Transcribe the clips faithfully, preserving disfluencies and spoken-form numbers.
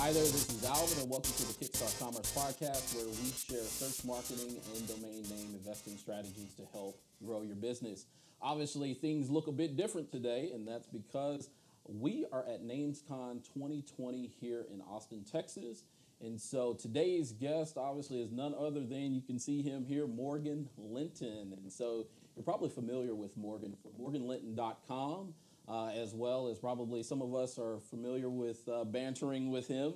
Hi there, this is Alvin, and welcome to the Kickstart Commerce Podcast, where we share search marketing and domain name investing strategies to help grow your business. Obviously, things look a bit different today, and that's because we are at NamesCon twenty twenty here in Austin, Texas. And so today's guest, obviously, is none other than, you can see him here, Morgan Linton. And so you're probably familiar with Morgan from Morgan Linton dot com. Uh, as well as probably some of us are familiar with uh, bantering with him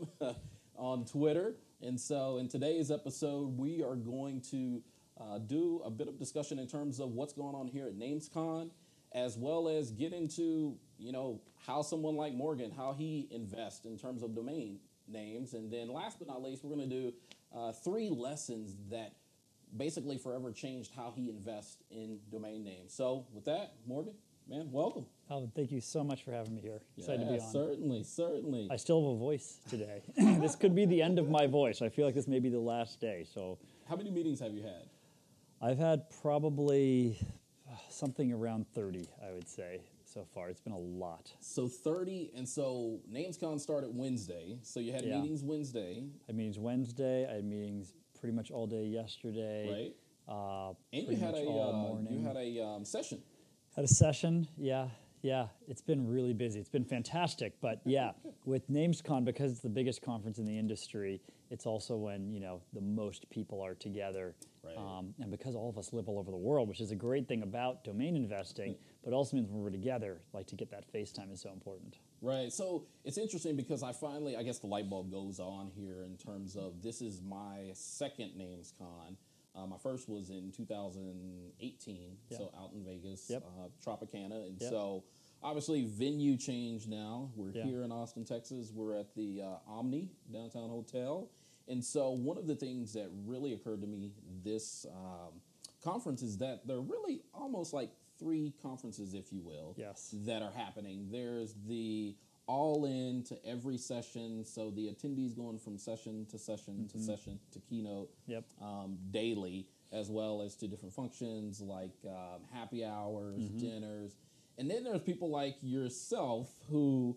on Twitter. And so in today's episode, we are going to uh, do a bit of discussion in terms of what's going on here at NamesCon, as well as get into, you know, how someone like Morgan, how he invests in terms of domain names. And then last but not least, we're going to do uh, three lessons that basically forever changed how he invests in domain names. So with that, Morgan, man, welcome. Alvin, thank you so much for having me here. Excited yeah, to be on. Certainly, certainly. I still have a voice today. This could be the end of my voice. I feel like this may be the last day. So, how many meetings have you had? I've had probably something around thirty, I would say, so far. It's been a lot. So thirty, and so NamesCon started Wednesday. So you had yeah. meetings Wednesday. I had meetings Wednesday. I had meetings pretty much all day yesterday. Right. Uh, and you had, a, uh, you had a you um, had a session. Had a session, yeah, yeah. It's been really busy. It's been fantastic, but yeah, with NamesCon, because it's the biggest conference in the industry, it's also when, you know, the most people are together. Right. Um, and because all of us live all over the world, which is a great thing about domain investing, but also means when we're together, like to get that face time is so important. Right, so it's interesting because I finally, I guess the light bulb goes on here in terms of this is my second NamesCon. Uh, my first was in two thousand eighteen, yep. so out in Vegas, yep. uh, Tropicana. And yep. so obviously venue change now. We're yep. here in Austin, Texas. We're at the uh, Omni Downtown Hotel. And so one of the things that really occurred to me this um, conference is that they're really almost like three conferences, if you will, yes. that are happening. There's the all-in to every session, so the attendees going from session to session mm-hmm. to session to keynote yep. um, daily, as well as to different functions like um, happy hours, mm-hmm. dinners. And then there's people like yourself who,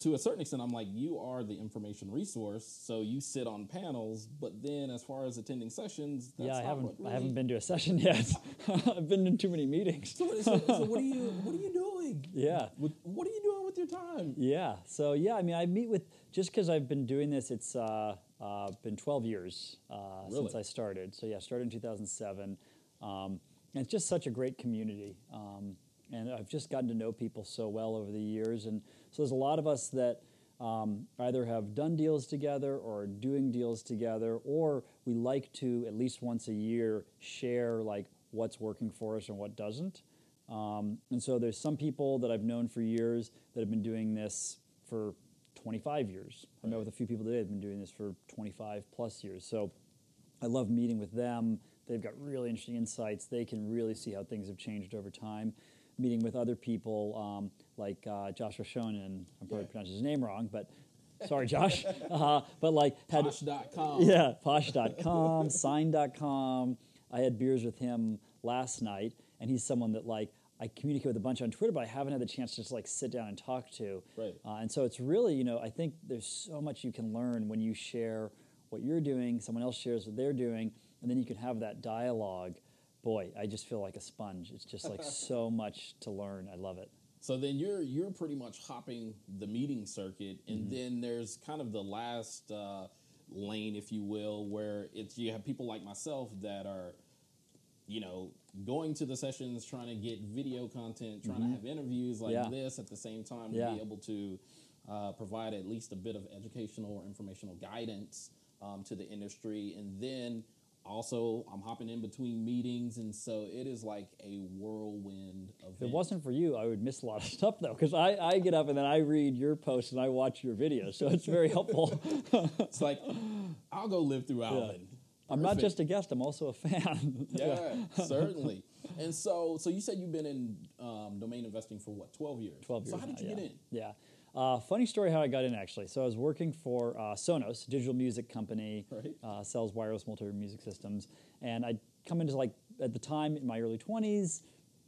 to a certain extent, I'm like, you are the information resource, so you sit on panels, but then as far as attending sessions, that's yeah, I haven't, really. I haven't been to a session yet. I've been in too many meetings. So, so, so what, are you, what are you doing? Yeah. What, what are you doing with your time? Yeah. So, yeah, I mean, I meet with, just because I've been doing this, it's uh, uh, been twelve years uh, really? since I started. So, yeah, I started in two thousand seven. Um, and it's just such a great community. Um, and I've just gotten to know people so well over the years, and so there's a lot of us that um, either have done deals together or are doing deals together, or we like to at least once a year share like what's working for us and what doesn't. Um, and so there's some people that I've known for years that have been doing this for twenty-five years. Right. I know with a few people today that have been doing this for twenty-five plus years. So I love meeting with them. They've got really interesting insights. They can really see how things have changed over time. Meeting with other people um, like uh, Josh Roshonen, I'm probably yeah. pronouncing his name wrong, but sorry, Josh. Uh, but like had, Posh dot com. Yeah, Posh dot com, Sign dot com. I had beers with him last night, and he's someone that like I communicate with a bunch on Twitter, but I haven't had the chance to just like sit down and talk to. Right. Uh, and so it's really, you know, I think there's so much you can learn when you share what you're doing, someone else shares what they're doing, and then you can have that dialogue. Boy, I just feel like a sponge. It's just like so much to learn. I love it. So then you're you're pretty much hopping the meeting circuit, and mm-hmm. then there's kind of the last uh, lane, if you will, where it's you have people like myself that are, you know, going to the sessions, trying to get video content, trying mm-hmm. to have interviews like yeah. this at the same time to yeah. be able to uh, provide at least a bit of educational or informational guidance um, to the industry, and then. Also, I'm hopping in between meetings, and so it is like a whirlwind event. If it wasn't for you, I would miss a lot of stuff, though, because I, I get up and then I read your posts and I watch your videos, so it's very helpful. It's like, I'll go live through Alvin. Yeah. I'm not just a guest. I'm also a fan. Yeah, certainly. And so so you said you've been in um, domain investing for, what, twelve years? twelve years. So how did you yeah. get in? Yeah. Uh, funny story how I got in, actually. So I was working for uh, Sonos, digital music company, right. uh, sells wireless multimedia music systems. And I'd come into, like, at the time, in my early twenties,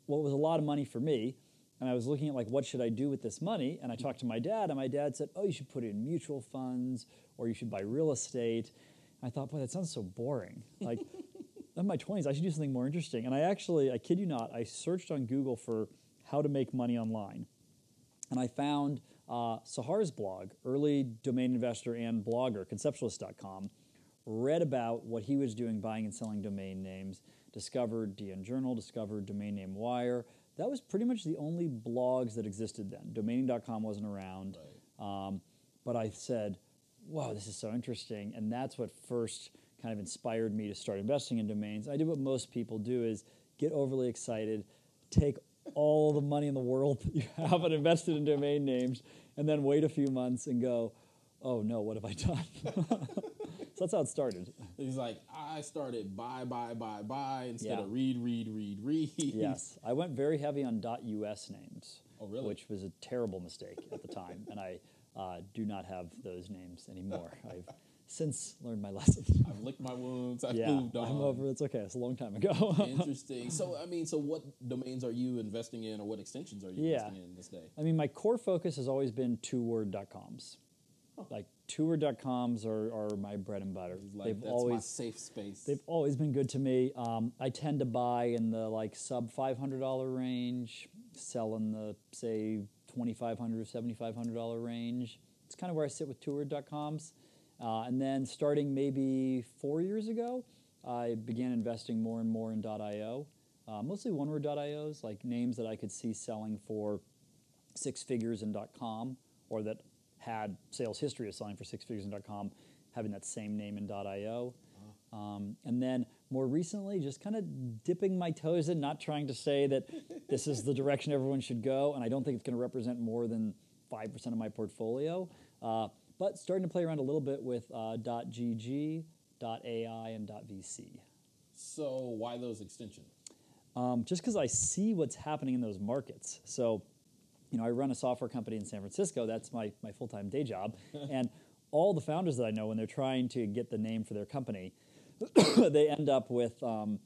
what was a lot of money for me And I was looking at, like, what should I do with this money? And I talked to my dad, and my dad said, oh, you should put it in mutual funds, or you should buy real estate. And I thought, boy, that sounds so boring. Like, in my twenties, I should do something more interesting. And I actually, I kid you not, I searched on Google for how to make money online. And I found uh, Sahar's blog, early domain investor and blogger, conceptualist dot com, read about what he was doing buying and selling domain names, discovered D N Journal, discovered Domain Name Wire. That was pretty much the only blogs that existed then. Domaining dot com wasn't around. Right. Um, but I said, wow, this is so interesting. And that's what first kind of inspired me to start investing in domains. I did what most people do is get overly excited, take all the money in the world that you have and invest it in domain names, and then wait a few months and go, oh, no, what have I done? So that's how it started. He's like, I started buy, buy, buy, buy instead yeah. of read, read, read, read. Yes. I went very heavy on .us names. Oh, really? Which was a terrible mistake at the time. And I uh, do not have those names anymore. I've since learned my lesson. I've licked my wounds. I've yeah, moved on. I'm over. It's okay. It's a long time ago. Interesting. So, I mean, so what domains are you investing in, or what extensions are you yeah. investing in this day? I mean, my core focus has always been two word dot coms. Oh. Like, two word dot coms are, are my bread and butter. Like, they've that's always, my safe space. They've always been good to me. Um, I tend to buy in the, like, sub five hundred dollars range, sell in the, say, twenty-five hundred dollars, seventy-five hundred dollars range. It's kind of where I sit with two word dot coms. Uh, and then starting maybe four years ago, I began investing more and more in .io, uh, mostly one word dot ios, like names that I could see selling for six figures in .com, or that had sales history of selling for six figures in .com, having that same name in .io. Uh-huh. Um, and then more recently, just kind of dipping my toes in, not trying to say that this is the direction everyone should go, and I don't think it's going to represent more than five percent of my portfolio, uh, but starting to play around a little bit with uh, .gg, .ai, and .vc. So why those extensions? Um, just because I see what's happening in those markets. So, you know, I run a software company in San Francisco. That's my, my full-time day job. And all the founders that I know, when they're trying to get the name for their company, they end up with, um,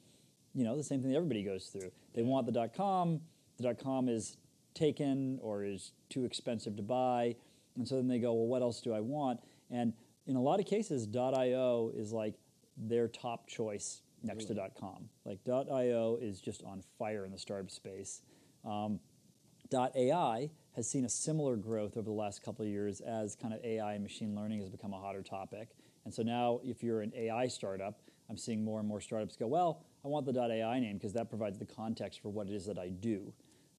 you know, the same thing that everybody goes through. They yeah. want the .com. The .com is taken or is too expensive to buy. And so then they go, well, what else do I want? And in a lot of cases, .io is like their top choice next really? to .com. Like .io is just on fire in the startup space. Um, .ai has seen a similar growth over the last couple of years as kind of A I and machine learning has become a hotter topic. And so now if you're an A I startup, I'm seeing more and more startups go, well, I want the .ai name because that provides the context for what it is that I do.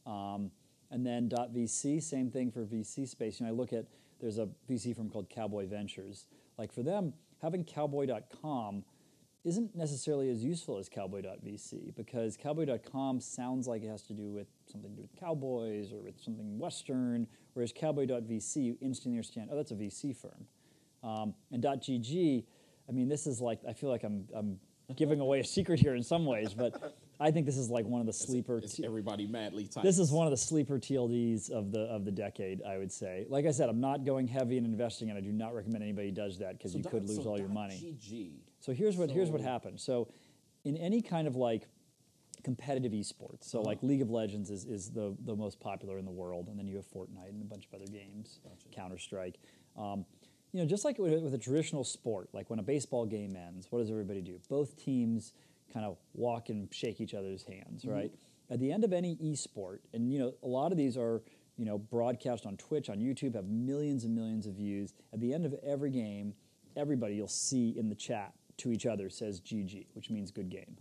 Um, and then .vc, same thing for V C space. You know, I look at, there's a V C firm called Cowboy Ventures. Like for them, having cowboy dot com isn't necessarily as useful as cowboy dot v c, because cowboy dot com sounds like it has to do with something to do with cowboys or with something Western, whereas cowboy dot v c, you instantly understand, oh, that's a V C firm. Um, and .gg, I mean, this is like, I feel like I'm I'm giving away a secret here in some ways, but I think this is like one of the sleeper... It's, it's t- everybody madly types. This is one of the sleeper T L Ds of the of the decade, I would say. Like I said, I'm not going heavy in investing, and I do not recommend anybody does that, because so you dot, could lose so all your money. G G. So here's what so. here's what happened. So in any kind of like competitive esports, so oh. like League of Legends is, is the, the most popular in the world, and then you have Fortnite and a bunch of other games, gotcha. Counter Strike. Um, you know, just like with, with a traditional sport, like when a baseball game ends, what does everybody do? Both teams kind of walk and shake each other's hands, right? Mm-hmm. At the end of any esport, and you know, a lot of these are, you know, broadcast on Twitch, on YouTube, have millions and millions of views. At the end of every game, everybody you'll see in the chat to each other says G G, which means good game.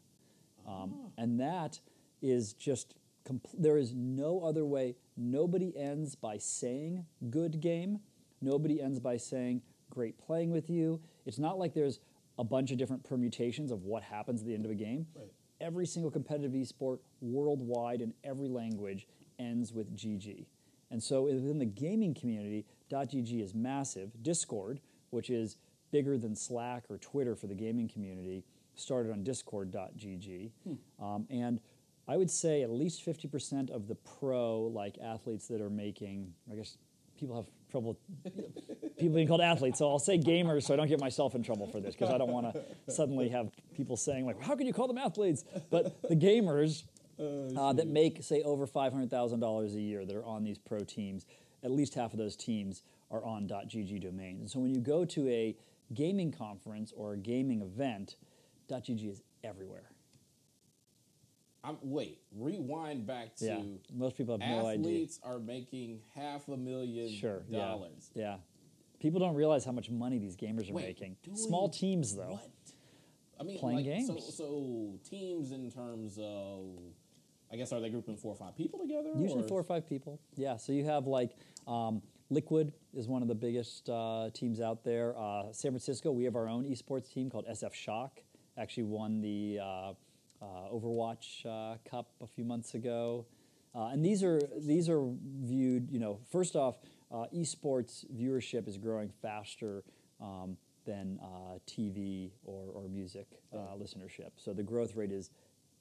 Um, oh. And that is just, compl- there is no other way. Nobody ends by saying good game. Nobody ends by saying great playing with you. It's not like there's a bunch of different permutations of what happens at the end of a game. Right. Every single competitive esport worldwide in every language ends with G G. And so within the gaming community, .gg is massive. Discord, which is bigger than Slack or Twitter for the gaming community, started on discord dot g g. Hmm. Um, and I would say at least fifty percent of the pro, like athletes that are making, I guess, people have trouble, people being called athletes, so I'll say gamers so I don't get myself in trouble for this, because I don't want to suddenly have people saying, like, how can you call them athletes? But the gamers oh, uh, that make, say, over five hundred thousand dollars a year that are on these pro teams. At least half of those teams are on .gg domains. And so when you go to a gaming conference or a gaming event, .gg is everywhere. I'm, wait, rewind back to yeah, most people have no idea. Athletes are making half a million sure, dollars. Yeah, yeah. People don't realize how much money these gamers are wait, making. Small teams, though. What? I mean, playing like, games. So, so teams in terms of, I guess, are they grouping four or five people together? Usually or? four or five people. Yeah. So you have like um, Liquid is one of the biggest uh, teams out there. Uh, San Francisco, we have our own esports team called S F Shock. Actually won the uh, uh, Overwatch uh, Cup a few months ago. Uh, and these are these are viewed. You know, first off, uh, esports viewership is growing faster Um, than uh, T V or, or music uh, yeah. listenership. So the growth rate is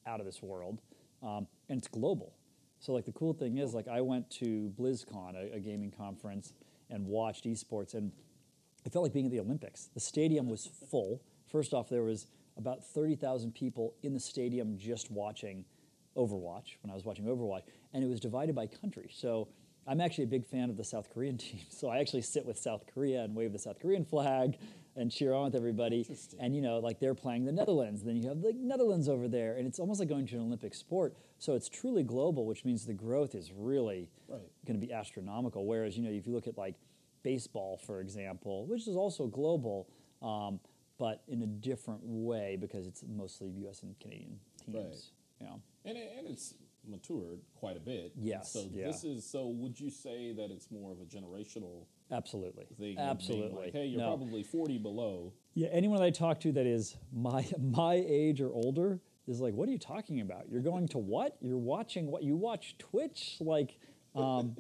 out of this world. Um, and it's global. So like the cool thing is, like I went to BlizzCon, a, a gaming conference, and watched esports, and it felt like being at the Olympics. The stadium was full. First off, there was about thirty thousand people in the stadium just watching Overwatch, when I was watching Overwatch, and it was divided by country. So I'm actually a big fan of the South Korean team, so I actually sit with South Korea and wave the South Korean flag and cheer on with everybody. And, you know, like they're playing the Netherlands. Then you have the Netherlands over there, and it's almost like going to an Olympic sport. So it's truly global, which means the growth is really right. going to be astronomical. Whereas, you know, if you look at like baseball, for example, which is also global, um, but in a different way because it's mostly U S and Canadian teams. Right. You know? And it, and it's matured quite a bit. Yes. So yeah. this is so would you say that it's more of a generational Absolutely. thing? Absolutely. Like, hey, you're no. probably forty below. Yeah, anyone that I talk to that is my my age or older is like, what are you talking about? You're going to what? You're watching what? You watch Twitch? Like um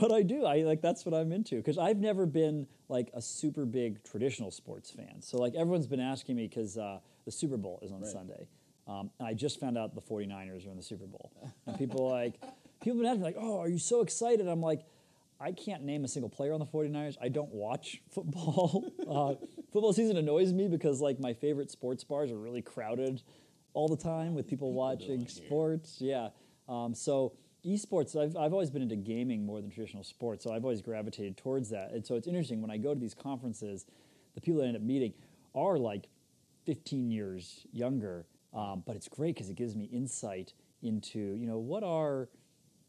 but I do. I like that's what I'm into because I've never been like a super big traditional sports fan. So like everyone's been asking me because uh the Super Bowl is on right. Sunday. Um, and I just found out the forty-niners are in the Super Bowl. And people like, people have been asking me, like, oh, are you so excited? I'm like, I can't name a single player on the forty-niners. I don't watch football. uh, football season annoys me because, like, my favorite sports bars are really crowded all the time with people, people watching sports. Here. Yeah. Um, so esports, I've, I've always been into gaming more than traditional sports, so I've always gravitated towards that. And so it's interesting. When I go to these conferences, the people that I end up meeting are, like, fifteen years younger. Um, but it's great because it gives me insight into, you know, what are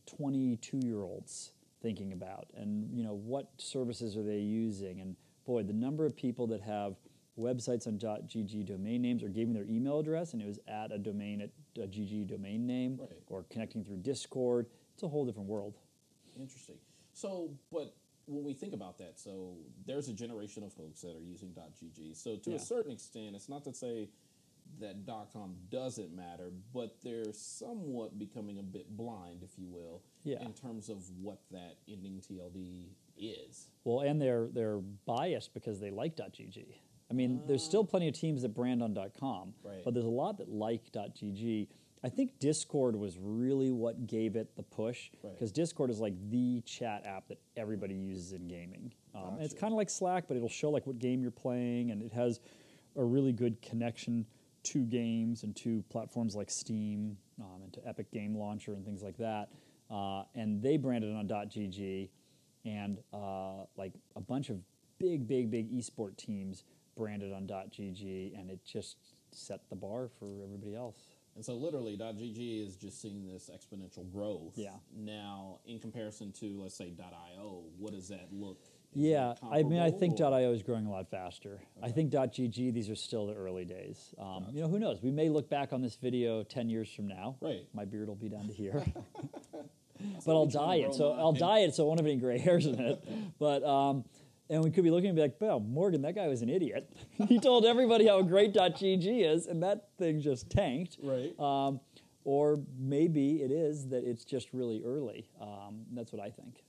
twenty-two-year-olds thinking about and, you know, what services are they using? And, boy, the number of people that have websites on .gg domain names or gave me their email address and it was at a domain at a G G domain name right. or connecting through Discord, it's a whole different world. Interesting. So, but when we think about that, so there's a generation of folks that are using .gg. So to yeah. a certain extent, it's not to say that .com doesn't matter, but they're somewhat becoming a bit blind, if you will, yeah. in terms of what that ending T L D is. Well, and they're they're biased because they like .gg. I mean, uh, there's still plenty of teams that brand on .com, right. but there's a lot that like .gg. I think Discord was really what gave it the push, because right. Discord is like the chat app that everybody uses in gaming. Um, gotcha. And it's kind of like Slack, but it'll show like what game you're playing, and it has a really good connection to games and to platforms like Steam um, and to Epic Game Launcher and things like that. Uh, and they branded it on .gg, and uh, like a bunch of big, big, big esport teams branded on .gg, and it just set the bar for everybody else. And so literally .gg is just seeing this exponential growth. Yeah. Now, in comparison to, let's say, .io, what does that look like? Yeah, I mean, I think .io is growing a lot faster. Okay. I think .gg, these are still the early days. Um, gotcha. You know, who knows? We may look back on this video ten years from now. Right. My beard will be down to here. But I'll dye it. So I'll dye it so it won't have any gray hairs in it. But, um, and we could be looking and be like, well, Morgan, that guy was an idiot. He told everybody how great .gg is, and that thing just tanked. Right. Um, or maybe it is that it's just really early. Um, that's what I think.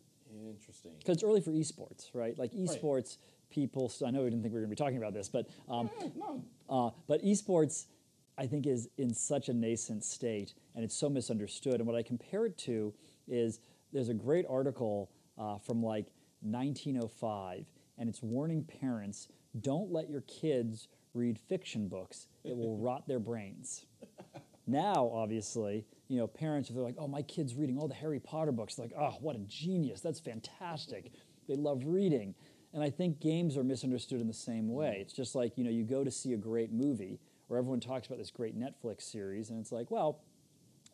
Interesting. Because it's early for esports, right? Like esports, right. people. I know we didn't think we were going to be talking about this, but um, yeah, no. uh, but esports, I think, is in such a nascent state, and it's so misunderstood. And what I compare it to is there's a great article uh, from like nineteen oh five, and it's warning parents: don't let your kids read fiction books; it will rot their brains. Now, obviously, you know, parents, if they're like, oh, my kid's reading all the Harry Potter books, they're like, oh, what a genius, that's fantastic. They love reading. And I think games are misunderstood in the same way. It's just like, you know, you go to see a great movie, or everyone talks about this great Netflix series, and it's like, well,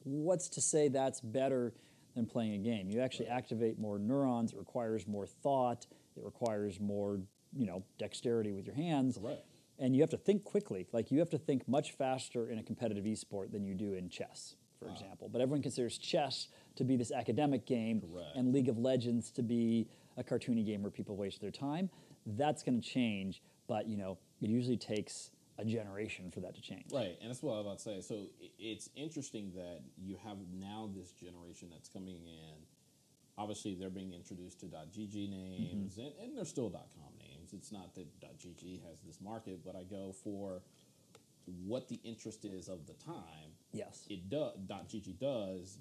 what's to say that's better than playing a game? You actually right. activate more neurons, it requires more thought, it requires more, you know, dexterity with your hands. Right. And you have to think quickly. Like, you have to think much faster in a competitive esport than you do in chess, for wow. example. But everyone considers chess to be this academic game Correct. And League of Legends to be a cartoony game where people waste their time. That's going to change, but, you know, it usually takes a generation for that to change. Right, and that's what I was about to say. So it's interesting that you have now this generation that's coming in. Obviously, they're being introduced to .gg names, mm-hmm. and, and they're still .com names. It's not that .gg has this market, but I go for what the interest is of the time. Yes. It does, .gg does,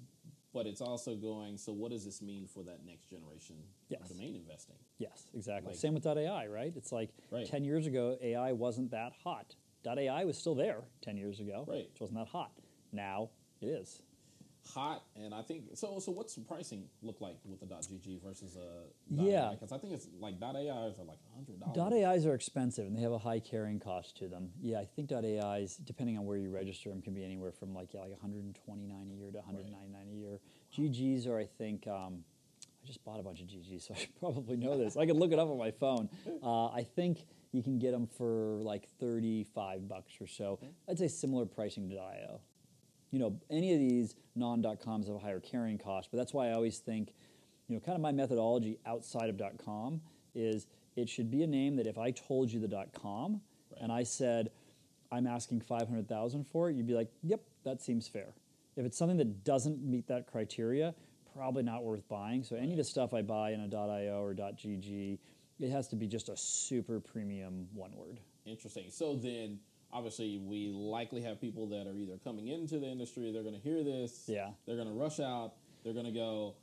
but it's also going, so what does this mean for that next generation yes. domain investing? Yes, exactly. Like, same with .ai, right? It's like right. ten years ago, A I wasn't that hot. .ai was still there ten years ago. Right. It wasn't that hot. Now it is. Hot, and I think so. So, what's the pricing look like with the .gg versus a yeah? Because I think it's like .ais are like a hundred dollars. .ais are expensive, and they have a high carrying cost to them. Yeah, I think .ais, depending on where you register them, can be anywhere from like yeah, like one hundred twenty-nine dollars a year to one hundred ninety-nine dollars right. a year. Wow. G Gs are, I think, um, I just bought a bunch of G Gs, so I should probably know this. I could look it up on my phone. Uh, I think you can get them for like thirty-five bucks or so. Okay. I'd say similar pricing to .io. You know, any of these non dot coms have a higher carrying cost, but that's why I always think, you know, kind of my methodology outside of .com is it should be a name that if I told you the .com right. and I said, I'm asking five hundred thousand dollars for it, you'd be like, yep, that seems fair. If it's something that doesn't meet that criteria, probably not worth buying. So right. any of the stuff I buy in a .io or .gg, it has to be just a super premium one word. Interesting. So then... Obviously, we likely have people that are either coming into the industry, they're going to hear this, yeah. they're going to rush out, they're going to go,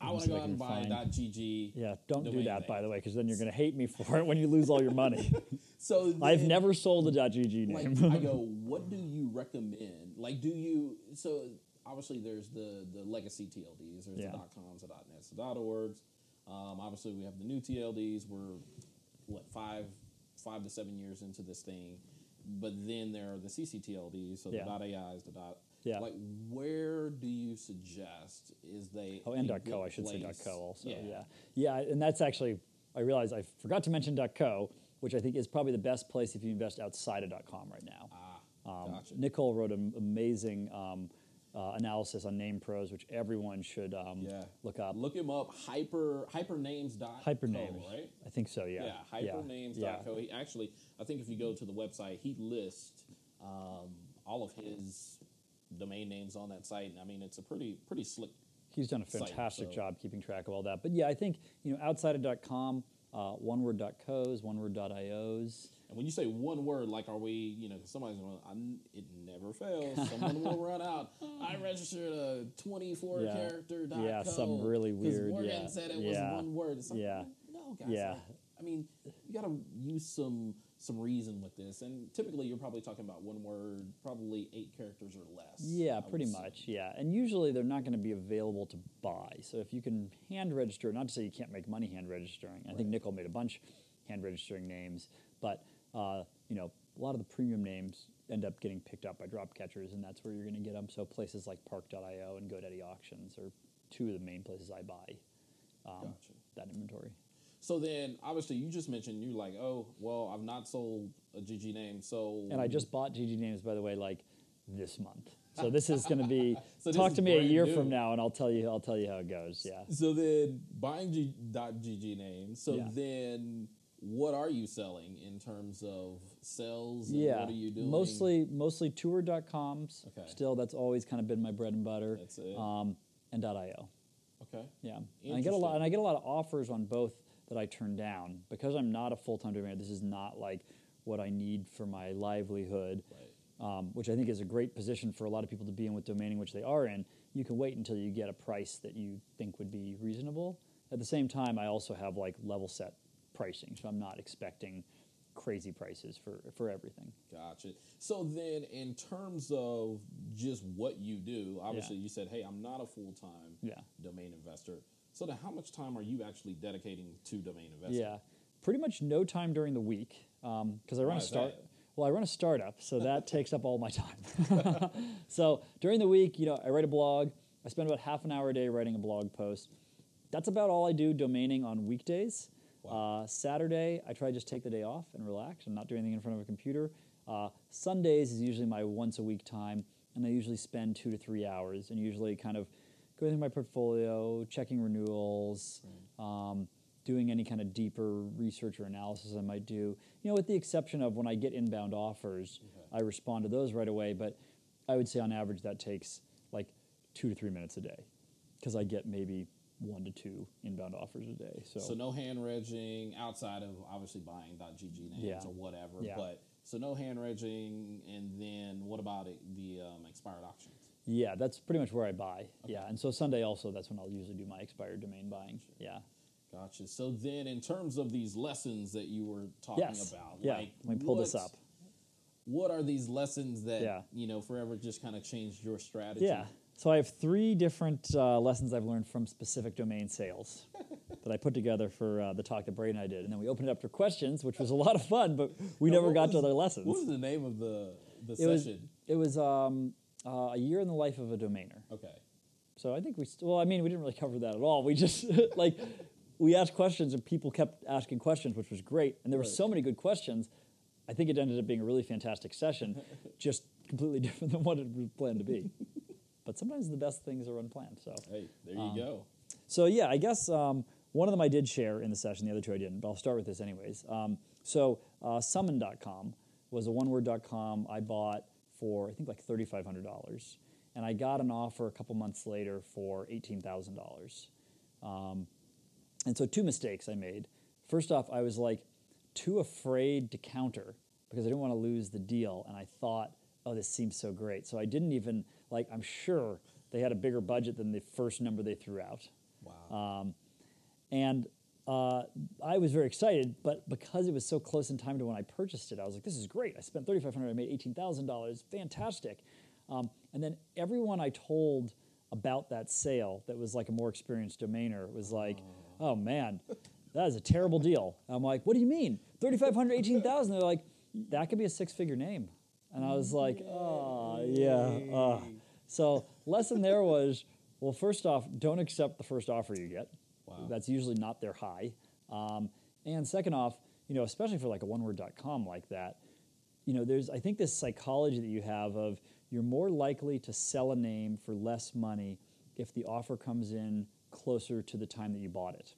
I want to go out and buy .gg. Yeah, don't do that, by the way, because then you're going to hate me for it when you lose all your money. So then, I've never sold a .gg name. Like, I go, what do you recommend? Like, do you, so obviously there's the, the legacy T L Ds, there's yeah. the .coms, the .nets, the .orgs. Um, obviously, we have the new T L Ds. We're, what, five, five to seven years into this thing. But then there are the C C T L Ds, so yeah. the .ais, the dot, yeah. like where do you suggest is they? Oh, and .co, I should place? say .co also. Yeah. yeah, yeah, and that's actually I realized I forgot to mention .co, which I think is probably the best place if you invest outside of .com right now. Ah, um, gotcha. Nicole wrote an amazing um, uh, analysis on Name Pros, which everyone should um, yeah. look up. Look him up. Hyper hypernames dot co, hypernames. Right? I think so. Yeah. Yeah. Hypernames dot co. Yeah. He actually. I think if you go to the website, he lists um, all of his domain names on that site. And I mean, it's a pretty pretty slick He's done a fantastic site, so. job keeping track of all that. But yeah, I think, you know, outside of .com, uh, one word dot cos, one word dot ios. And when you say one word, like are we, you know, somebody's going, I'm, it never fails. Someone will run out. I registered a twenty-four character yeah. yeah, some really weird. Because Morgan yeah. said it yeah. was one word. It's like, yeah. no, guys. Yeah. Like, I mean, you got to use some... some reason with this, and typically you're probably talking about one word, probably eight characters or less. Yeah, pretty much, say. yeah. And usually they're not going to be available to buy, so if you can hand register, not to say you can't make money hand registering, I right. think Nicole made a bunch hand registering names, but uh, you know, a lot of the premium names end up getting picked up by drop catchers, and that's where you're going to get them, so places like Park dot io and GoDaddy Auctions are two of the main places I buy um, gotcha. that inventory. So then, obviously, you just mentioned you're like, oh, well, I've not sold a G G name, so... And I just bought G G names, by the way, like this month. So this is going to be... so talk to me a year new. from now, and I'll tell you I'll tell you how it goes, yeah. So then, buying G- .gg names, so yeah. then what are you selling in terms of sales? And yeah, what are you doing? Mostly, mostly tour dot coms. Okay. Still, that's always kind of been my bread and butter. That's it. Um, and .io. Okay. Yeah. And I get a lot, and I get a lot of offers on both... that I turn down because I'm not a full-time domainer. This is not like what I need for my livelihood, right. um, which I think is a great position for a lot of people to be in with domaining, which they are in. You can wait until you get a price that you think would be reasonable. At the same time, I also have like level set pricing, so I'm not expecting crazy prices for, for everything. Gotcha. So then in terms of just what you do. Obviously, yeah. you said, hey, I'm not a full-time yeah. domain investor. So then how much time are you actually dedicating to domain investing? Yeah, pretty much no time during the week because um, I run Why a start. That? Well, I run a startup, so that takes up all my time. So during the week, you know, I write a blog. I spend about half an hour a day writing a blog post. That's about all I do domaining on weekdays. Wow. Uh, Saturday, I try to just take the day off and relax. I'm not doing anything in front of a computer. Uh, Sundays is usually my once-a-week time, and I usually spend two to three hours and usually kind of going through my portfolio, checking renewals, mm. um, doing any kind of deeper research or analysis I might do. You know, with the exception of when I get inbound offers, okay. I respond to those right away, but I would say on average that takes like two to three minutes a day because I get maybe one to two inbound offers a day. So, so no hand-regging outside of obviously buying .gg names yeah. or whatever, yeah. but... So no hand-regging, and then what about it, the um, expired auctions? Yeah, that's pretty much where I buy. Okay. Yeah, and so Sunday also, that's when I'll usually do my expired domain buying. Sure. Yeah. Gotcha. So then in terms of these lessons that you were talking yes. about. Yeah, like let me pull what, this up. What are these lessons that, yeah. you know, forever just kind of changed your strategy? Yeah. So I have three different uh, lessons I've learned from specific domain sales that I put together for uh, the talk that Brady and I did. And then we opened it up for questions, which was a lot of fun, but we no, never got was, to other lessons. What was the name of the, the it session? Was, it was um, uh, A Year in the Life of a Domainer. Okay. So I think we, st- well, I mean, we didn't really cover that at all. We just, like, we asked questions and people kept asking questions, which was great. And there were right. so many good questions. I think it ended up being a really fantastic session, just completely different than what it was planned to be. But sometimes the best things are unplanned. So hey, there you um, go. So yeah, I guess um, one of them I did share in the session, the other two I didn't, but I'll start with this anyways. Um, so uh, Summon dot com was a one word dot com I bought for I think like thirty-five hundred dollars. And I got an offer a couple months later for eighteen thousand dollars. Um, and so two mistakes I made. First off, I was like too afraid to counter because I didn't want to lose the deal. And I thought, oh, this seems so great. So I didn't even, like, I'm sure they had a bigger budget than the first number they threw out. Wow. Um, and uh, I was very excited, but because it was so close in time to when I purchased it, I was like, this is great. I spent thirty-five hundred dollars, I made eighteen thousand dollars, fantastic. Um, and then everyone I told about that sale that was like a more experienced domainer was like, oh, oh man, that is a terrible deal. I'm like, what do you mean? thirty-five hundred dollars, eighteen thousand dollars. They're like, that could be a six-figure name. And I was like, oh, yeah. Uh. So lesson there was, well, first off, don't accept the first offer you get. Wow. That's usually not their high. Um, and second off, you know, especially for like a one word dot com like that, you know, there's, I think this psychology that you have of you're more likely to sell a name for less money if the offer comes in closer to the time that you bought it.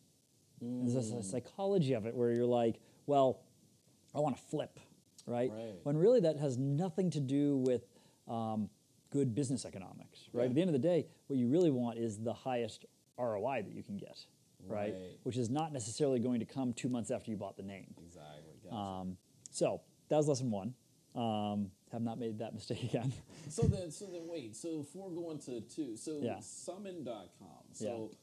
Mm. There's a psychology of it where you're like, well, I want to flip. Right? Right. When really that has nothing to do with um, good business economics, right? Yeah. At the end of the day, what you really want is the highest R O I that you can get, right? right? Which is not necessarily going to come two months after you bought the name. Exactly. Gotcha. Um, so that was lesson one. Um, have not made that mistake again. so then, so then, wait. So if we're going to two, so yeah. Summon dot com. So yeah.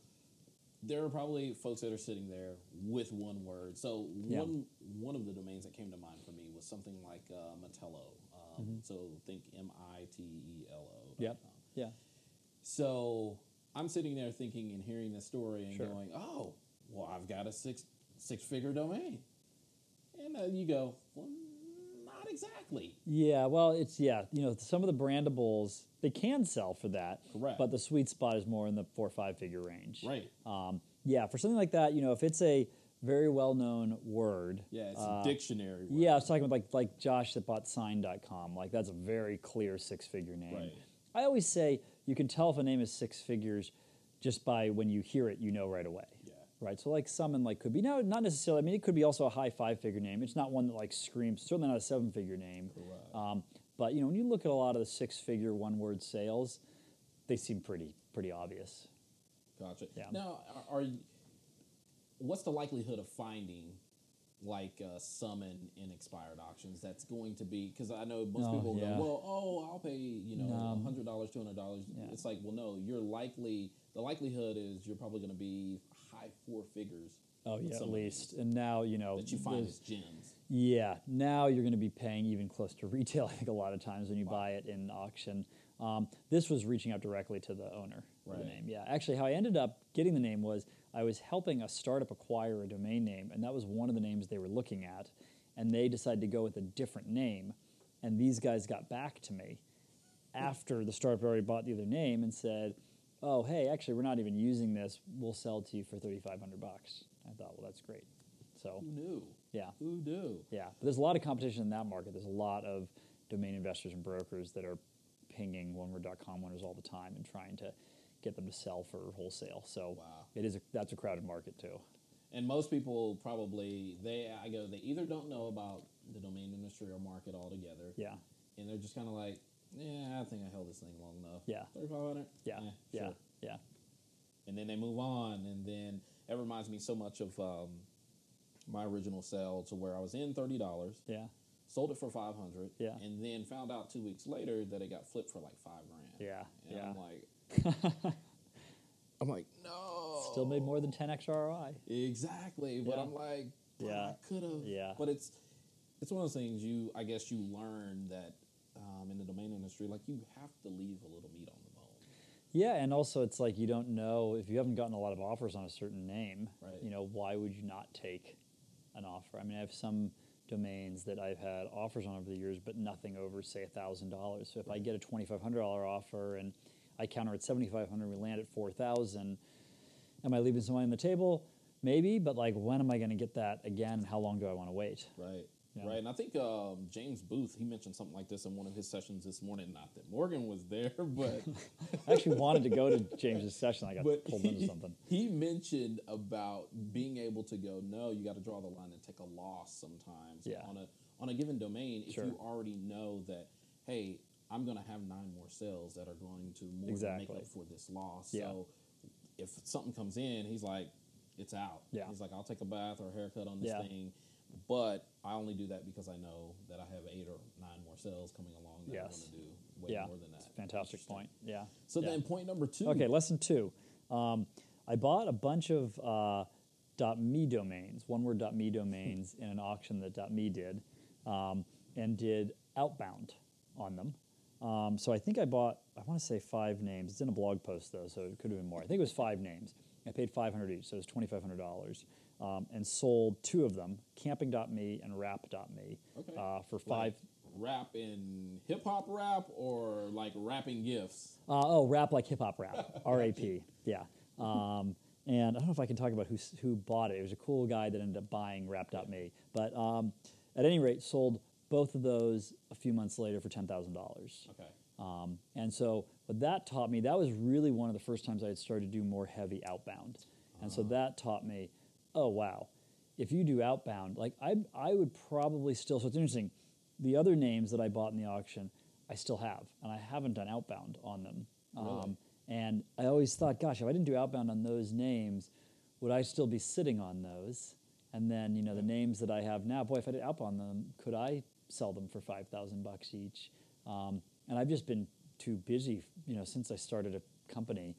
There are probably folks that are sitting there with one word. So one yeah. one of the domains that came to mind for me was something like uh, Mitello. Um, mm-hmm. So think M I T E L O. Yep. Yeah. So I'm sitting there thinking and hearing this story and sure. going, oh, well, I've got a six, six-figure domain. And uh, you go, well, not exactly. Yeah, well, it's, yeah, you know, some of the brandables... They can sell for that, correct. But the sweet spot is more in the four or five figure range. Right. Um, yeah, for something like that, you know, if it's a very well known word. Yeah, it's uh, a dictionary word. Yeah, I was talking about like like Josh that bought Sign dot com. Like that's a very clear six figure name. Right. I always say you can tell if a name is six figures just by when you hear it, you know right away. Yeah. Right. So like Summon like could be no, not necessarily. I mean, it could be also a high five figure name. It's not one that like screams. Certainly not a seven figure name. Correct. Um, But, you know, when you look at a lot of the six-figure one-word sales, they seem pretty pretty obvious. Gotcha. Yeah. Now, are, are you, what's the likelihood of finding, like, uh, Summon in expired auctions that's going to be... Because I know most oh, people yeah. go, well, oh, I'll pay, you know, no. one hundred dollars, two hundred dollars. Yeah. It's like, well, no, you're likely... The likelihood is you're probably going to be high four figures. Oh, yeah, at least. And now, you know... That you find as gems. Yeah. Now you're going to be paying even close to retail, I think, a lot of times when you wow. buy it in auction. Um, this was reaching out directly to the owner of right. the name. Yeah, actually, how I ended up getting the name was I was helping a startup acquire a domain name, and that was one of the names they were looking at, and they decided to go with a different name, and these guys got back to me after the startup already bought the other name and said, oh, hey, actually, we're not even using this. We'll sell to you for thirty-five hundred bucks. I thought, well, that's great. So who knew? Yeah. Who knew? Yeah. But there's a lot of competition in that market. There's a lot of domain investors and brokers that are pinging one word dot com winners all the time and trying to get them to sell for wholesale. So wow. it is a, that's a crowded market too. And most people probably, they I go, they either don't know about the domain industry or market altogether. Yeah. And they're just kind of like, yeah, I think I held this thing long enough. Yeah. thirty-five hundred? Yeah. Yeah. Yeah. Sure. Yeah. And then they move on. And then it reminds me so much of um, my original sale to where I was in thirty dollars. Yeah. Sold it for five hundred dollars. Yeah. And then found out two weeks later that it got flipped for like five grand. Yeah. And yeah. I'm like, I'm like, no. Still made more than ten x R O I. Exactly. But yeah. I'm like, yeah. I could have. Yeah. But it's, it's one of those things you, I guess you learn that, Um, in the domain industry, like you have to leave a little meat on the bone. Yeah, and also it's like you don't know if you haven't gotten a lot of offers on a certain name. Right. You know, why would you not take an offer? I mean, I have some domains that I've had offers on over the years, but nothing over say a thousand dollars. So if right. I get a twenty-five hundred dollars offer and I counter at seventy-five hundred dollars, we land at four thousand dollars. Am I leaving some money on the table? Maybe, but like, when am I going to get that again? How long do I want to wait? Right. Yeah. Right, and I think um, James Booth, he mentioned something like this in one of his sessions this morning. Not that Morgan was there, but... I actually wanted to go to James's session. I got but pulled he, into something. He mentioned about being able to go, no, you got to draw the line and take a loss sometimes yeah. on a on a given domain if sure. you already know that, hey, I'm going to have nine more sales that are going to more exactly. than make up for this loss. Yeah. So if something comes in, he's like, it's out. Yeah. He's like, I'll take a bath or a haircut on this yeah. thing. But I only do that because I know that I have eight or nine more sales coming along that yes. I want to do way yeah. more than that. It's a fantastic point. Yeah. So yeah. then point number two. Okay, lesson two. Um, I bought a bunch of uh, .me domains, one word .me domains, in an auction that .me did, um, and did outbound on them. Um, so I think I bought, I want to say five names. It's in a blog post, though, so it could have been more. I think it was five names. I paid five hundred dollars each, so it was twenty-five hundred dollars. Um, and sold two of them, camping dot me and rap dot me, okay. uh, for five. Like rap in hip-hop rap or like rapping gifts? Uh, oh, rap like hip-hop rap, R A P, yeah. Um, and I don't know if I can talk about who who bought it. It was a cool guy that ended up buying rap dot me. But um, at any rate, sold both of those a few months later for ten thousand dollars. Okay. Um, and so what that taught me, that was really one of the first times I had started to do more heavy outbound. And uh-huh. so that taught me, oh, wow, if you do outbound, like I I would probably still, so it's interesting, the other names that I bought in the auction, I still have, and I haven't done outbound on them. Really? Um, and I always thought, gosh, if I didn't do outbound on those names, would I still be sitting on those? And then, you know, the names that I have now, boy, if I did outbound them, could I sell them for five thousand bucks each? Um, and I've just been too busy, you know, since I started a company.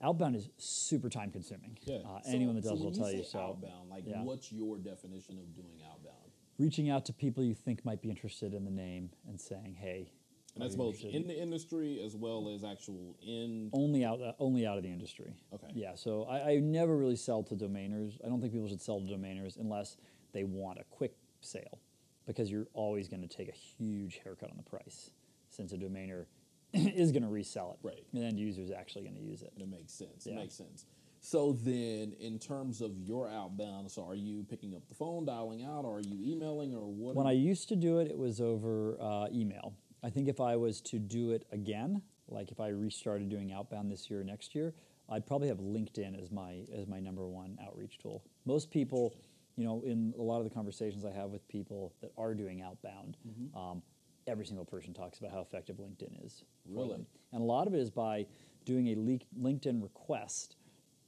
Outbound is super time consuming. Yeah. Uh, so, anyone that does so will tell you, you so. Outbound, like yeah. what's your definition of doing outbound? Reaching out to people you think might be interested in the name and saying, hey. And that's both in the industry as well as actual in. Only out uh, only out of the industry. Okay. Yeah, so I, I never really sell to domainers. I don't think people should sell to domainers unless they want a quick sale, because you're always going to take a huge haircut on the price, since a domainer is going to resell it. Right. And the end user is actually going to use it. It makes sense. Yeah. It makes sense. So then in terms of your outbound, so are you picking up the phone, dialing out, or are you emailing, or what? When I used to do it, it was over uh, email. I think if I was to do it again, like if I restarted doing outbound this year or next year, I'd probably have LinkedIn as my as my number one outreach tool. Most people, you know, in a lot of the conversations I have with people that are doing outbound, mm-hmm. um, every single person talks about how effective LinkedIn is. Really? And a lot of it is by doing a LinkedIn request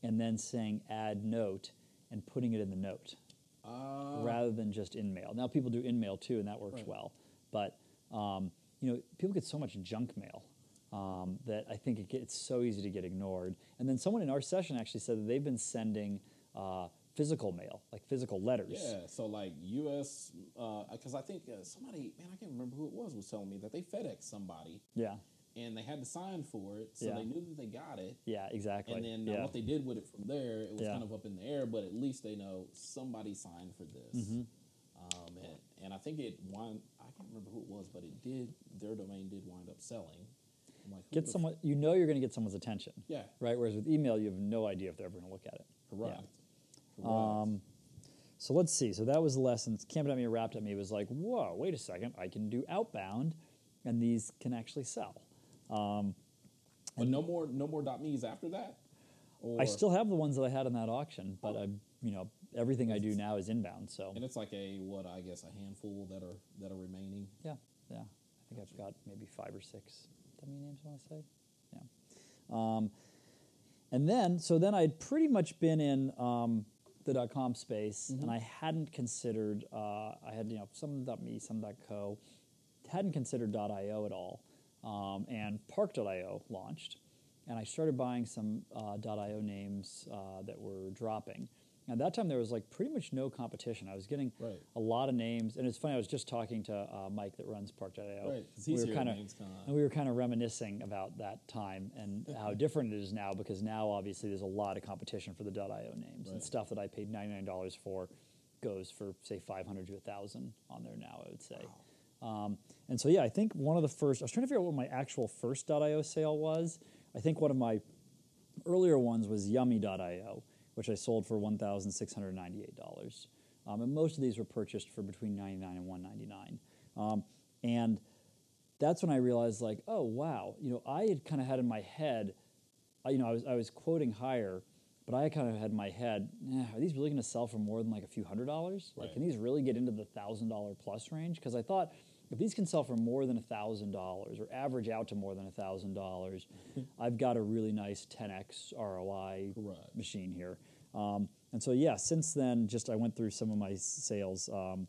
and then saying add note and putting it in the note uh, rather than just in mail. Now, people do in mail too, and that works right. well. But, um, you know, people get so much junk mail um, that I think it gets, it's so easy to get ignored. And then someone in our session actually said that they've been sending uh, physical mail, like physical letters. Yeah, so like U S, because uh, I think uh, somebody, man, I can't remember who it was, was telling me that they FedEx somebody. Yeah. and they had to sign for it, so yeah. they knew that they got it. Yeah, exactly. And then yeah. what they did with it from there, it was yeah. kind of up in the air, but at least they know somebody signed for this. Mm-hmm. Um, and, and I think it won. I can't remember who it was, but it did. Their domain did wind up selling. I'm like, get someone. You know, you're going to get someone's attention. Yeah. Right. Whereas with email, you have no idea if they're ever going to look at it. Correct. Yeah. Correct. Um, So let's see. So that was the lessons. Camped at me, wrapped at me. It was like, whoa, wait a second. I can do outbound, and these can actually sell. Um, but no more, no more .me's after that. Or? I still have the ones that I had in that auction, but oh. I, you know, everything I do now is inbound. So and it's like a what I guess a handful that are that are remaining. Yeah, yeah. I think I've got maybe five or six dummy names. I want to say, yeah. Um, and then so then I had pretty much been in. Um, the .com space, mm-hmm. and I hadn't considered, uh, I had, you know, some .me, some .co, hadn't considered .io at all, um, and Park dot i o launched, and I started buying some uh, .io names uh, that were dropping. Now, at that time, there was, like, pretty much no competition. I was getting right. a lot of names, and it's funny, I was just talking to uh, Mike that runs Park dot i o, right. it's we were kinda, and we were kind of reminiscing about that time and how different it is now, because now, obviously, there's a lot of competition for the .io names, right. and stuff that I paid ninety-nine dollars for goes for, say, five hundred to one thousand on there now, I would say. Wow. Um, and so, yeah, I think one of the first, I was trying to figure out what my actual first .io sale was. I think one of my earlier ones was yummy dot i o. which I sold for one thousand six hundred ninety-eight dollars. Um, and most of these were purchased for between ninety-nine and one ninety-nine. Um, and that's when I realized, like, oh, wow. You know, I had kind of had in my head, you know, I was I was quoting higher, but I kind of had in my head, eh, are these really going to sell for more than, like, a few hundred dollars? Right. Like, can these really get into the one thousand dollars plus range? Because I thought, if these can sell for more than one thousand dollars or average out to more than one thousand dollars, I've got a really nice ten x R O I right. machine here. Um, and so, yeah, since then, just I went through some of my sales. Um,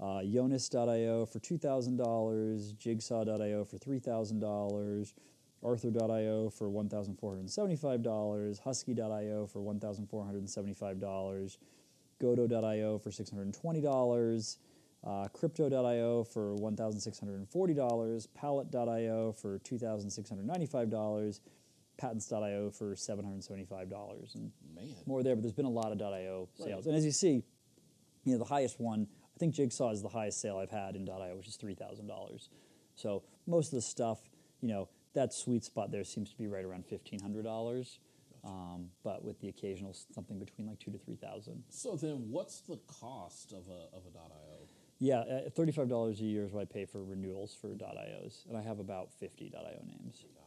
uh, Jonas dot i o for two thousand dollars, Jigsaw dot i o for three thousand dollars, Arthur dot i o for one thousand four hundred seventy-five dollars, Husky dot i o for one thousand four hundred seventy-five dollars, Godo dot i o for six hundred twenty dollars, Uh, Crypto dot i o for one thousand six hundred forty dollars, Pallet dot i o for two thousand six hundred ninety-five dollars, Patents dot i o for seven hundred seventy-five dollars, and Man. more there, but there's been a lot of .io sales. Right. And as you see, you know, the highest one, I think Jigsaw is the highest sale I've had in .io, which is three thousand dollars. So most of the stuff, you know, that sweet spot there seems to be right around fifteen hundred dollars. Um, but with the occasional something between like two to three thousand. So then, what's the cost of a of a .io? Yeah, uh, thirty five dollars a year is what I pay for renewals for .ios, and I have about fifty .io names. Gotcha.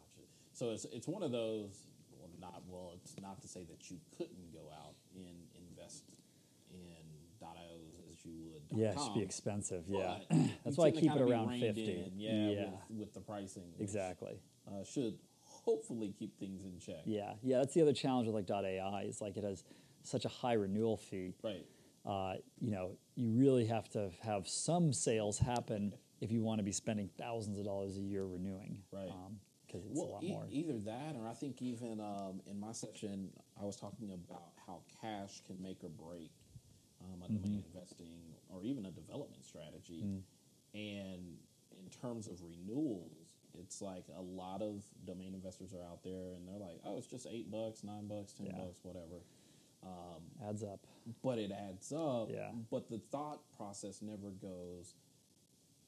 So it's it's one of those. Well, not well. It's not to say that you couldn't go out and invest in .ios as you would. Yeah, it should be expensive. Yeah, that's why I keep it around fifty. In, yeah, yeah. With, with the pricing. Exactly. Which, uh, should. hopefully keep things in check. Yeah, yeah. That's the other challenge with like .ai is like it has such a high renewal fee. Right. Uh, you know, you really have to have some sales happen if you want to be spending thousands of dollars a year renewing. Right. Because um, it's well, a lot e- more. Either that, or I think even um, in my section, I was talking about how cash can make or break um, a mm-hmm. domain investing or even a development strategy, mm. and in terms of renewals. It's like a lot of domain investors are out there, and they're like, oh, it's just eight bucks, nine bucks, ten yeah. bucks, whatever. Um, adds up. But it adds up. Yeah. But the thought process never goes.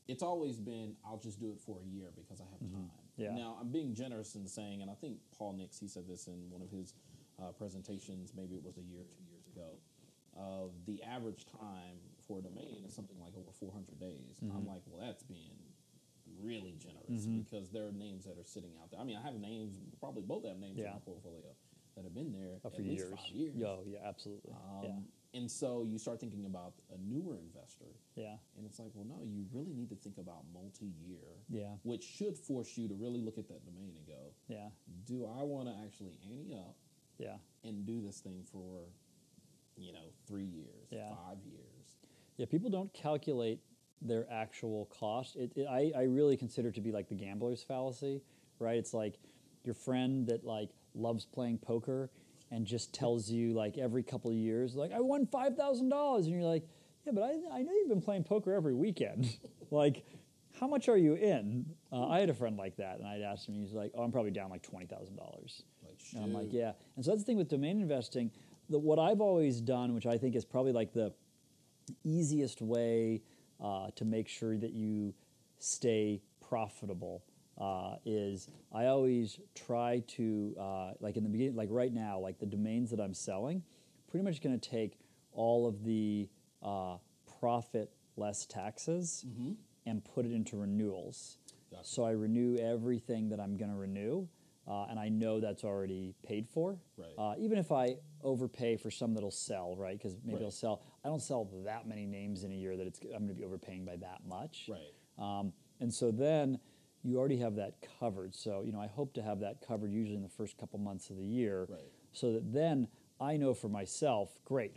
It's always been, I'll just do it for a year because I have mm-hmm. time. Yeah. Now, I'm being generous in saying, and I think Paul Nix, he said this in one of his uh, presentations, maybe it was a year or two years ago, of uh, the average time for a domain is something like over four hundred days. Mm-hmm. And I'm like, well, that's being really generous mm-hmm. because there are names that are sitting out there. I mean, I have names, probably both have names yeah. in my portfolio that have been there oh, for at years. least five years. Oh, yeah, absolutely. Um, yeah. And so you start thinking about a newer investor. Yeah. And it's like, well, no, you really need to think about multi-year, yeah. which should force you to really look at that domain and go, yeah. do I want to actually ante up yeah. and do this thing for, you know, three years, yeah. five years? Yeah, people don't calculate their actual cost. It, it I, I really consider it to be like the gambler's fallacy, right? It's like your friend that like loves playing poker and just tells you like every couple of years, like, I won five thousand dollars. And you're like, yeah, but I, I know you've been playing poker every weekend. Like, how much are you in? Uh, I had a friend like that, and I'd asked him, and he's like, oh, I'm probably down like twenty thousand dollars. Like, and I'm like, yeah. And so that's the thing with domain investing. The, what I've always done, which I think is probably like the easiest way uh, to make sure that you stay profitable, uh, is I always try to, uh, like in the beginning, like right now, like the domains that I'm selling, pretty much going to take all of the uh, profit less taxes, mm-hmm. and put it into renewals. Gotcha. So I renew everything that I'm going to renew, uh, and I know that's already paid for. Right. Uh, even if I overpay for some that'll sell, right? Because maybe it'll right. sell. I don't sell that many names in a year that it's I'm going to be overpaying by that much. Right. Um, and so then you already have that covered. So you know, I hope to have that covered usually in the first couple months of the year, right. so that then I know for myself, great.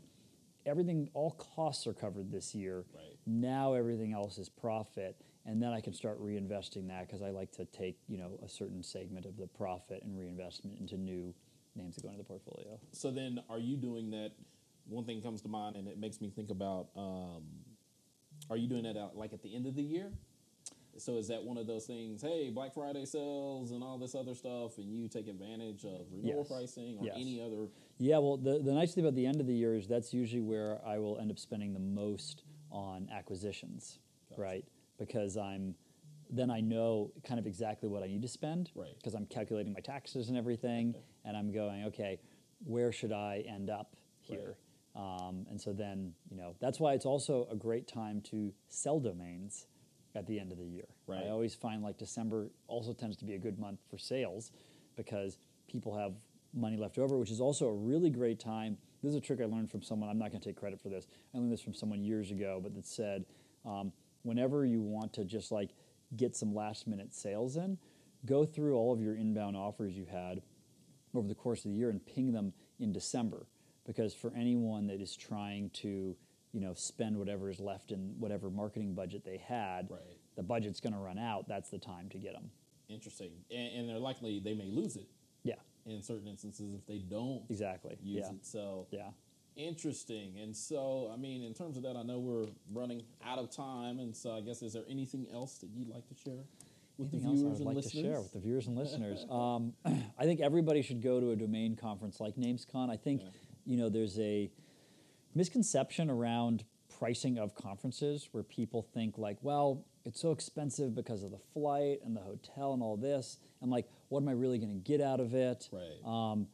Everything, all costs are covered this year. Right. Now everything else is profit, and then I can start reinvesting that because I like to take, you know, a certain segment of the profit and reinvestment into new names that go into the portfolio. So then, are you doing that? One thing comes to mind, and it makes me think about: um, are you doing that at, like at the end of the year? So is that one of those things? Hey, Black Friday sales and all this other stuff, and you take advantage of renewal yes. pricing or yes. any other. Yeah, well, the, the nice thing about the end of the year is that's usually where I will end up spending the most on acquisitions, gotcha. Right? Because I'm then I know kind of exactly what I need to spend, right? Because I'm calculating my taxes and everything, okay. and I'm going, okay, where should I end up here? Right. Um, and so then, you know, that's why it's also a great time to sell domains at the end of the year. Right. I always find like December also tends to be a good month for sales because people have money left over, which is also a really great time. This is a trick I learned from someone. I'm not going to take credit for this. I learned this from someone years ago, but that said, um, whenever you want to just like get some last minute sales in, go through all of your inbound offers you had over the course of the year and ping them in December. Because for anyone that is trying to, you know, spend whatever is left in whatever marketing budget they had, right. the budget's going to run out. That's the time to get them. Interesting. And, and they're likely, they may lose it. Yeah. In certain instances, if they don't exactly use yeah. it. So yeah. Interesting. And so, I mean, in terms of that, I know we're running out of time. And so I guess, is there anything else that you'd like to share with anything the viewers and like listeners? Anything else I would like to share with the viewers and listeners? um, I think everybody should go to a domain conference like NamesCon. I think, yeah. you know, there's a misconception around pricing of conferences where people think like, well, it's so expensive because of the flight and the hotel and all this. And like, what am I really going to get out of it? Right. Um,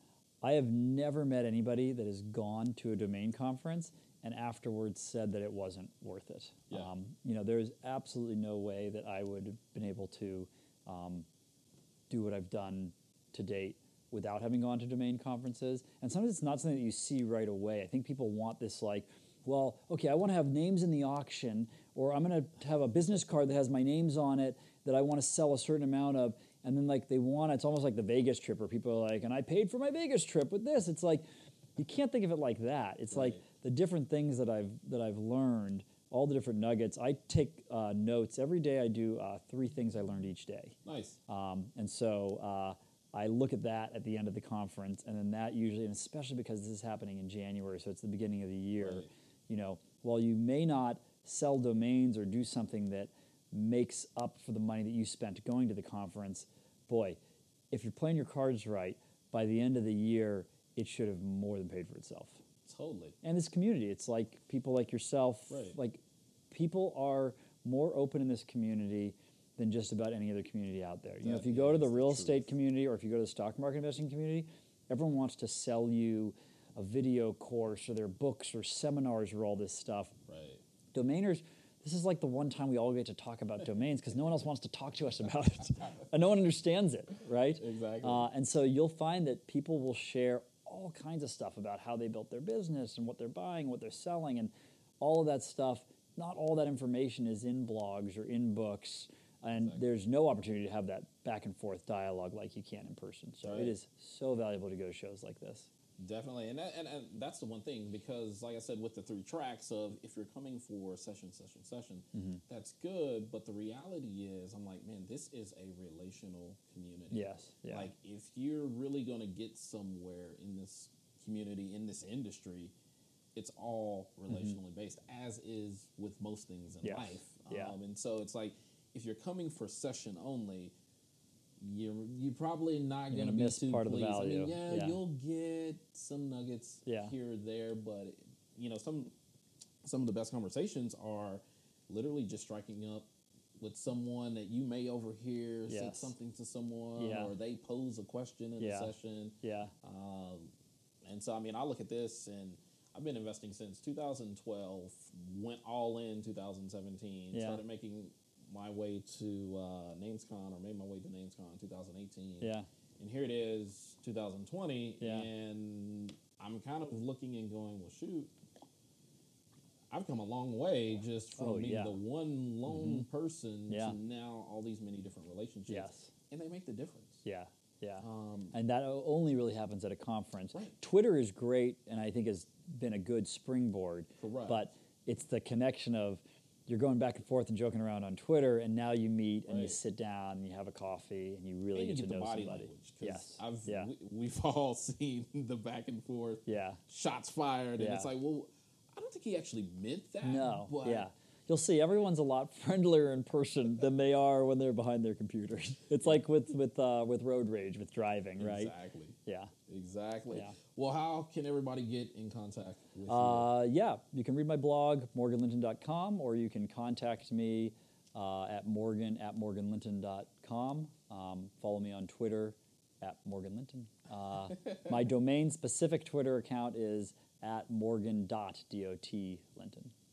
I have never met anybody that has gone to a domain conference and afterwards said that it wasn't worth it. Yeah. Um, you know, there is absolutely no way that I would have been able to um, do what I've done to date without having gone to domain conferences. And sometimes it's not something that you see right away. I think people want this like, well, okay, I want to have names in the auction, or I'm going to have a business card that has my names on it that I want to sell a certain amount of. And then like they want, it's almost like the Vegas trip where people are like, and I paid for my Vegas trip with this. It's like, you can't think of it like that. It's right. like the different things that I've that I've learned, all the different nuggets. I take uh, notes. Every day I do uh, three things I learned each day. Nice. Um, and so... Uh, I look at that at the end of the conference, and then that usually, and especially because this is happening in January, so it's the beginning of the year, right. you know, while you may not sell domains or do something that makes up for the money that you spent going to the conference, boy, if you're playing your cards right, by the end of the year, it should have more than paid for itself. Totally. And this community, it's like people like yourself, right. like people are more open in this community than just about any other community out there. You know, if you go to the real estate community or if you go to the stock market investing community, everyone wants to sell you a video course or their books or seminars or all this stuff. Right. Domainers, this is like the one time we all get to talk about domains because no one else wants to talk to us about it. And no one understands it, right? Exactly. Uh, and so you'll find that people will share all kinds of stuff about how they built their business and what they're buying, what they're selling, and all of that stuff. Not all that information is in blogs or in books. And exactly. there's no opportunity to have that back and forth dialogue like you can in person. So right. it is so valuable to go to shows like this. Definitely. And, that, and and that's the one thing, because like I said, with the three tracks of if you're coming for session, session, session, mm-hmm. that's good. But the reality is, I'm like, man, this is a relational community. Yes. Yeah. Like if you're really going to get somewhere in this community, in this industry, it's all relationally mm-hmm. based, as is with most things in yes. life. Um, yeah. And so it's like, if you're coming for session only, you're you're probably not going to be too part pleased. Of the value. I mean, yeah, yeah, you'll get some nuggets yeah. here or there, but you know, some some of the best conversations are literally just striking up with someone that you may overhear yes. say something to someone, yeah. or they pose a question in yeah. the session. Yeah. Um, and so, I mean, I look at this, and I've been investing since two thousand twelve, went all in two thousand seventeen, yeah. started making my way to uh, NamesCon, or made my way to NamesCon in two thousand eighteen. Yeah. And here it is, two thousand twenty, yeah. and I'm kind of looking and going, well, shoot, I've come a long way just from oh, being yeah. the one lone mm-hmm. person yeah. to now all these many different relationships. Yes. And they make the difference. Yeah, yeah. Um, and that only really happens at a conference. Right. Twitter is great and I think has been a good springboard. Correct. But it's the connection of you're going back and forth and joking around on Twitter, and now you meet right. and you sit down and you have a coffee and you really and you get, get to know somebody. Language, yes. I've, yeah. we, we've all seen the back and forth. Yeah. Shots fired. And yeah. it's like, well, I don't think he actually meant that. No, but yeah. You'll see everyone's a lot friendlier in person than they are when they're behind their computers. It's like with with uh, with road rage, with driving, right? Exactly. Yeah. Exactly. Yeah. Well, how can everybody get in contact with uh, you? Yeah, you can read my blog, Morgan Linton dot com, or you can contact me uh, at Morgan at Morgan Linton dot com. Um, follow me on Twitter at MorganLinton. Uh, my domain-specific Twitter account is at Morgan dot Linton.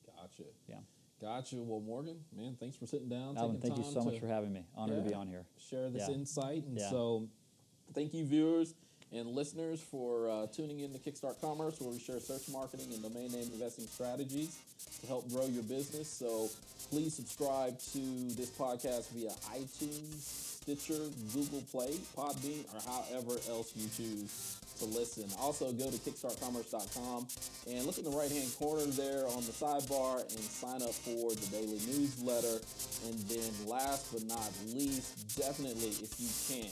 Gotcha. Yeah. Gotcha. Well, Morgan, man, thanks for sitting down. Alan, thank you so much for having me. Honored yeah, to be on here. Share this yeah. insight. And yeah. so thank you, viewers and listeners, for uh, tuning in to Kickstart Commerce, where we share search marketing and domain name investing strategies to help grow your business. So please subscribe to this podcast via iTunes, Stitcher, Google Play, Podbean, or however else you choose to listen. Also, go to kickstart commerce dot com and look in the right-hand corner there on the sidebar and sign up for the daily newsletter. And then last but not least, definitely, if you can,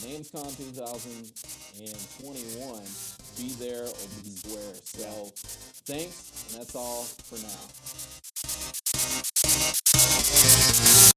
NamesCon twenty twenty-one, be there or be square. So thanks, and that's all for now.